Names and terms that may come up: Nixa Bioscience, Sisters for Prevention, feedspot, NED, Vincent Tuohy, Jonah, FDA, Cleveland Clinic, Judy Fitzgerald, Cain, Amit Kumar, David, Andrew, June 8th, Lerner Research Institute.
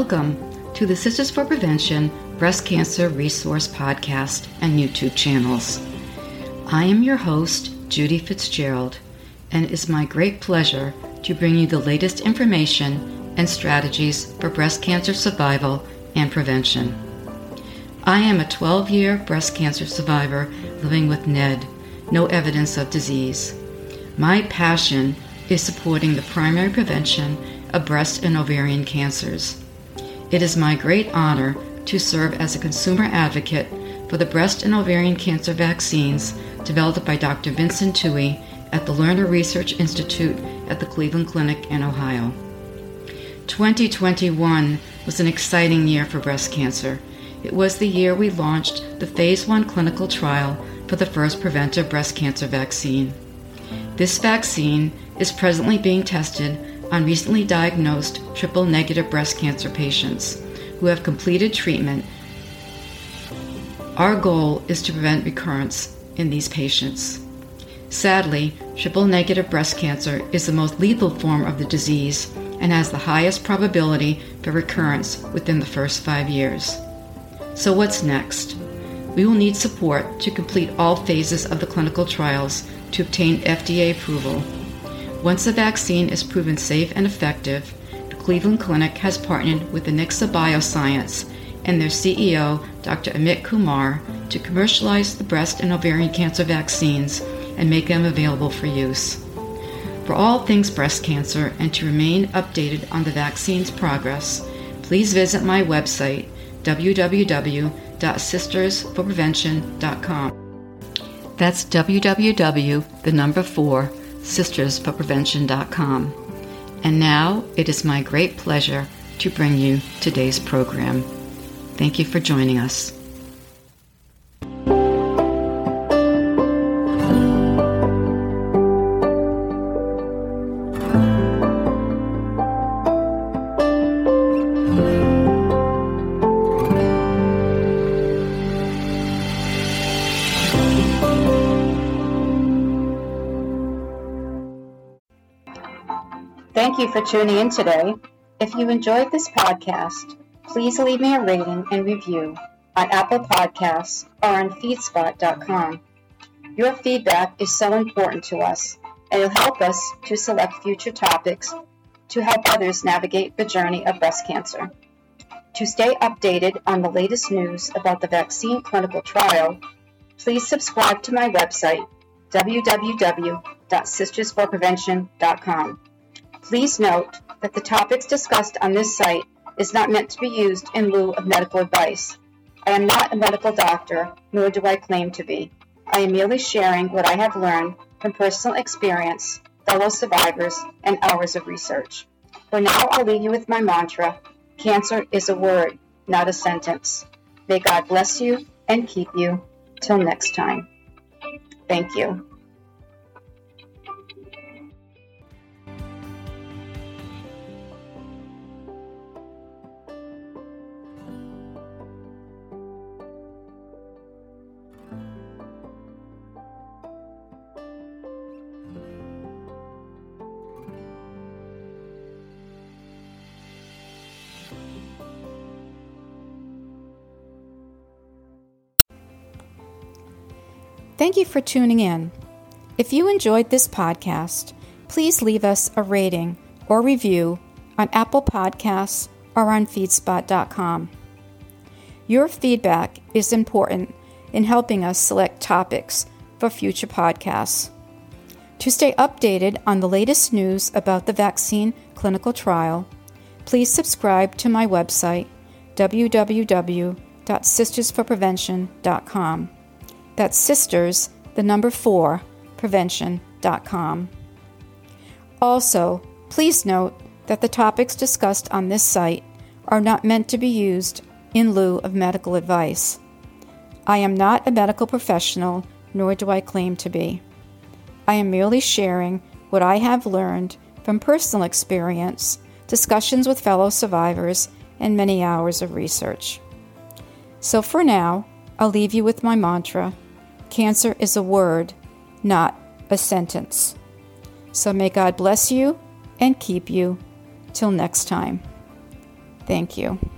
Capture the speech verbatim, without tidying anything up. Welcome to the Sisters for Prevention Breast Cancer Resource Podcast and YouTube channels. I am your host, Judy Fitzgerald, and it is my great pleasure to bring you the latest information and strategies for breast cancer survival and prevention. I am a twelve-year breast cancer survivor living with N E D, no evidence of disease. My passion is supporting the primary prevention of breast and ovarian cancers. It is my great honor to serve as a consumer advocate for the breast and ovarian cancer vaccines developed by Doctor Vincent Tuohy at the Lerner Research Institute at the Cleveland Clinic in Ohio. twenty twenty-one was an exciting year for breast cancer. It was the year we launched the phase one clinical trial for the first preventive breast cancer vaccine. This vaccine is presently being tested on recently diagnosed triple-negative breast cancer patients who have completed treatment. Our goal is to prevent recurrence in these patients. Sadly, triple-negative breast cancer is the most lethal form of the disease and has the highest probability for recurrence within the first five years. So what's next? We will need support to complete all phases of the clinical trials to obtain F D A approval. Once the vaccine is proven safe and effective, the Cleveland Clinic has partnered with the Nixa Bioscience and their C E O, Doctor Amit Kumar, to commercialize the breast and ovarian cancer vaccines and make them available for use. For all things breast cancer and to remain updated on the vaccine's progress, please visit my website, w w w dot sisters for prevention dot com. That's www, the number four, sisters for prevention dot com. And now it is my great pleasure to bring you today's program. Thank you for joining us. Thank you for tuning in today. If you enjoyed this podcast, please leave me a rating and review on Apple Podcasts or on feedspot dot com. Your feedback is so important to us, and it'll help us to select future topics to help others navigate the journey of breast cancer. To stay updated on the latest news about the vaccine clinical trial, please subscribe to my website, w w w dot sisters for prevention dot com. Please note that the topics discussed on this site is not meant to be used in lieu of medical advice. I am not a medical doctor, nor do I claim to be. I am merely sharing what I have learned from personal experience, fellow survivors, and hours of research. For now, I'll leave you with my mantra: cancer is a word, not a sentence. May God bless you and keep you. Till next time. Thank you. Thank you for tuning in. If you enjoyed this podcast, please leave us a rating or review on Apple Podcasts or on feedspot dot com. Your feedback is important in helping us select topics for future podcasts. To stay updated on the latest news about the vaccine clinical trial, please subscribe to my website, w w w dot sisters for prevention dot com. That's sisters, the number four, prevention dot com. Also, please note that the topics discussed on this site are not meant to be used in lieu of medical advice. I am not a medical professional, nor do I claim to be. I am merely sharing what I have learned from personal experience, discussions with fellow survivors, and many hours of research. So for now, I'll leave you with my mantra: cancer is a word, not a sentence. So may God bless you and keep you. Till next time. Thank you.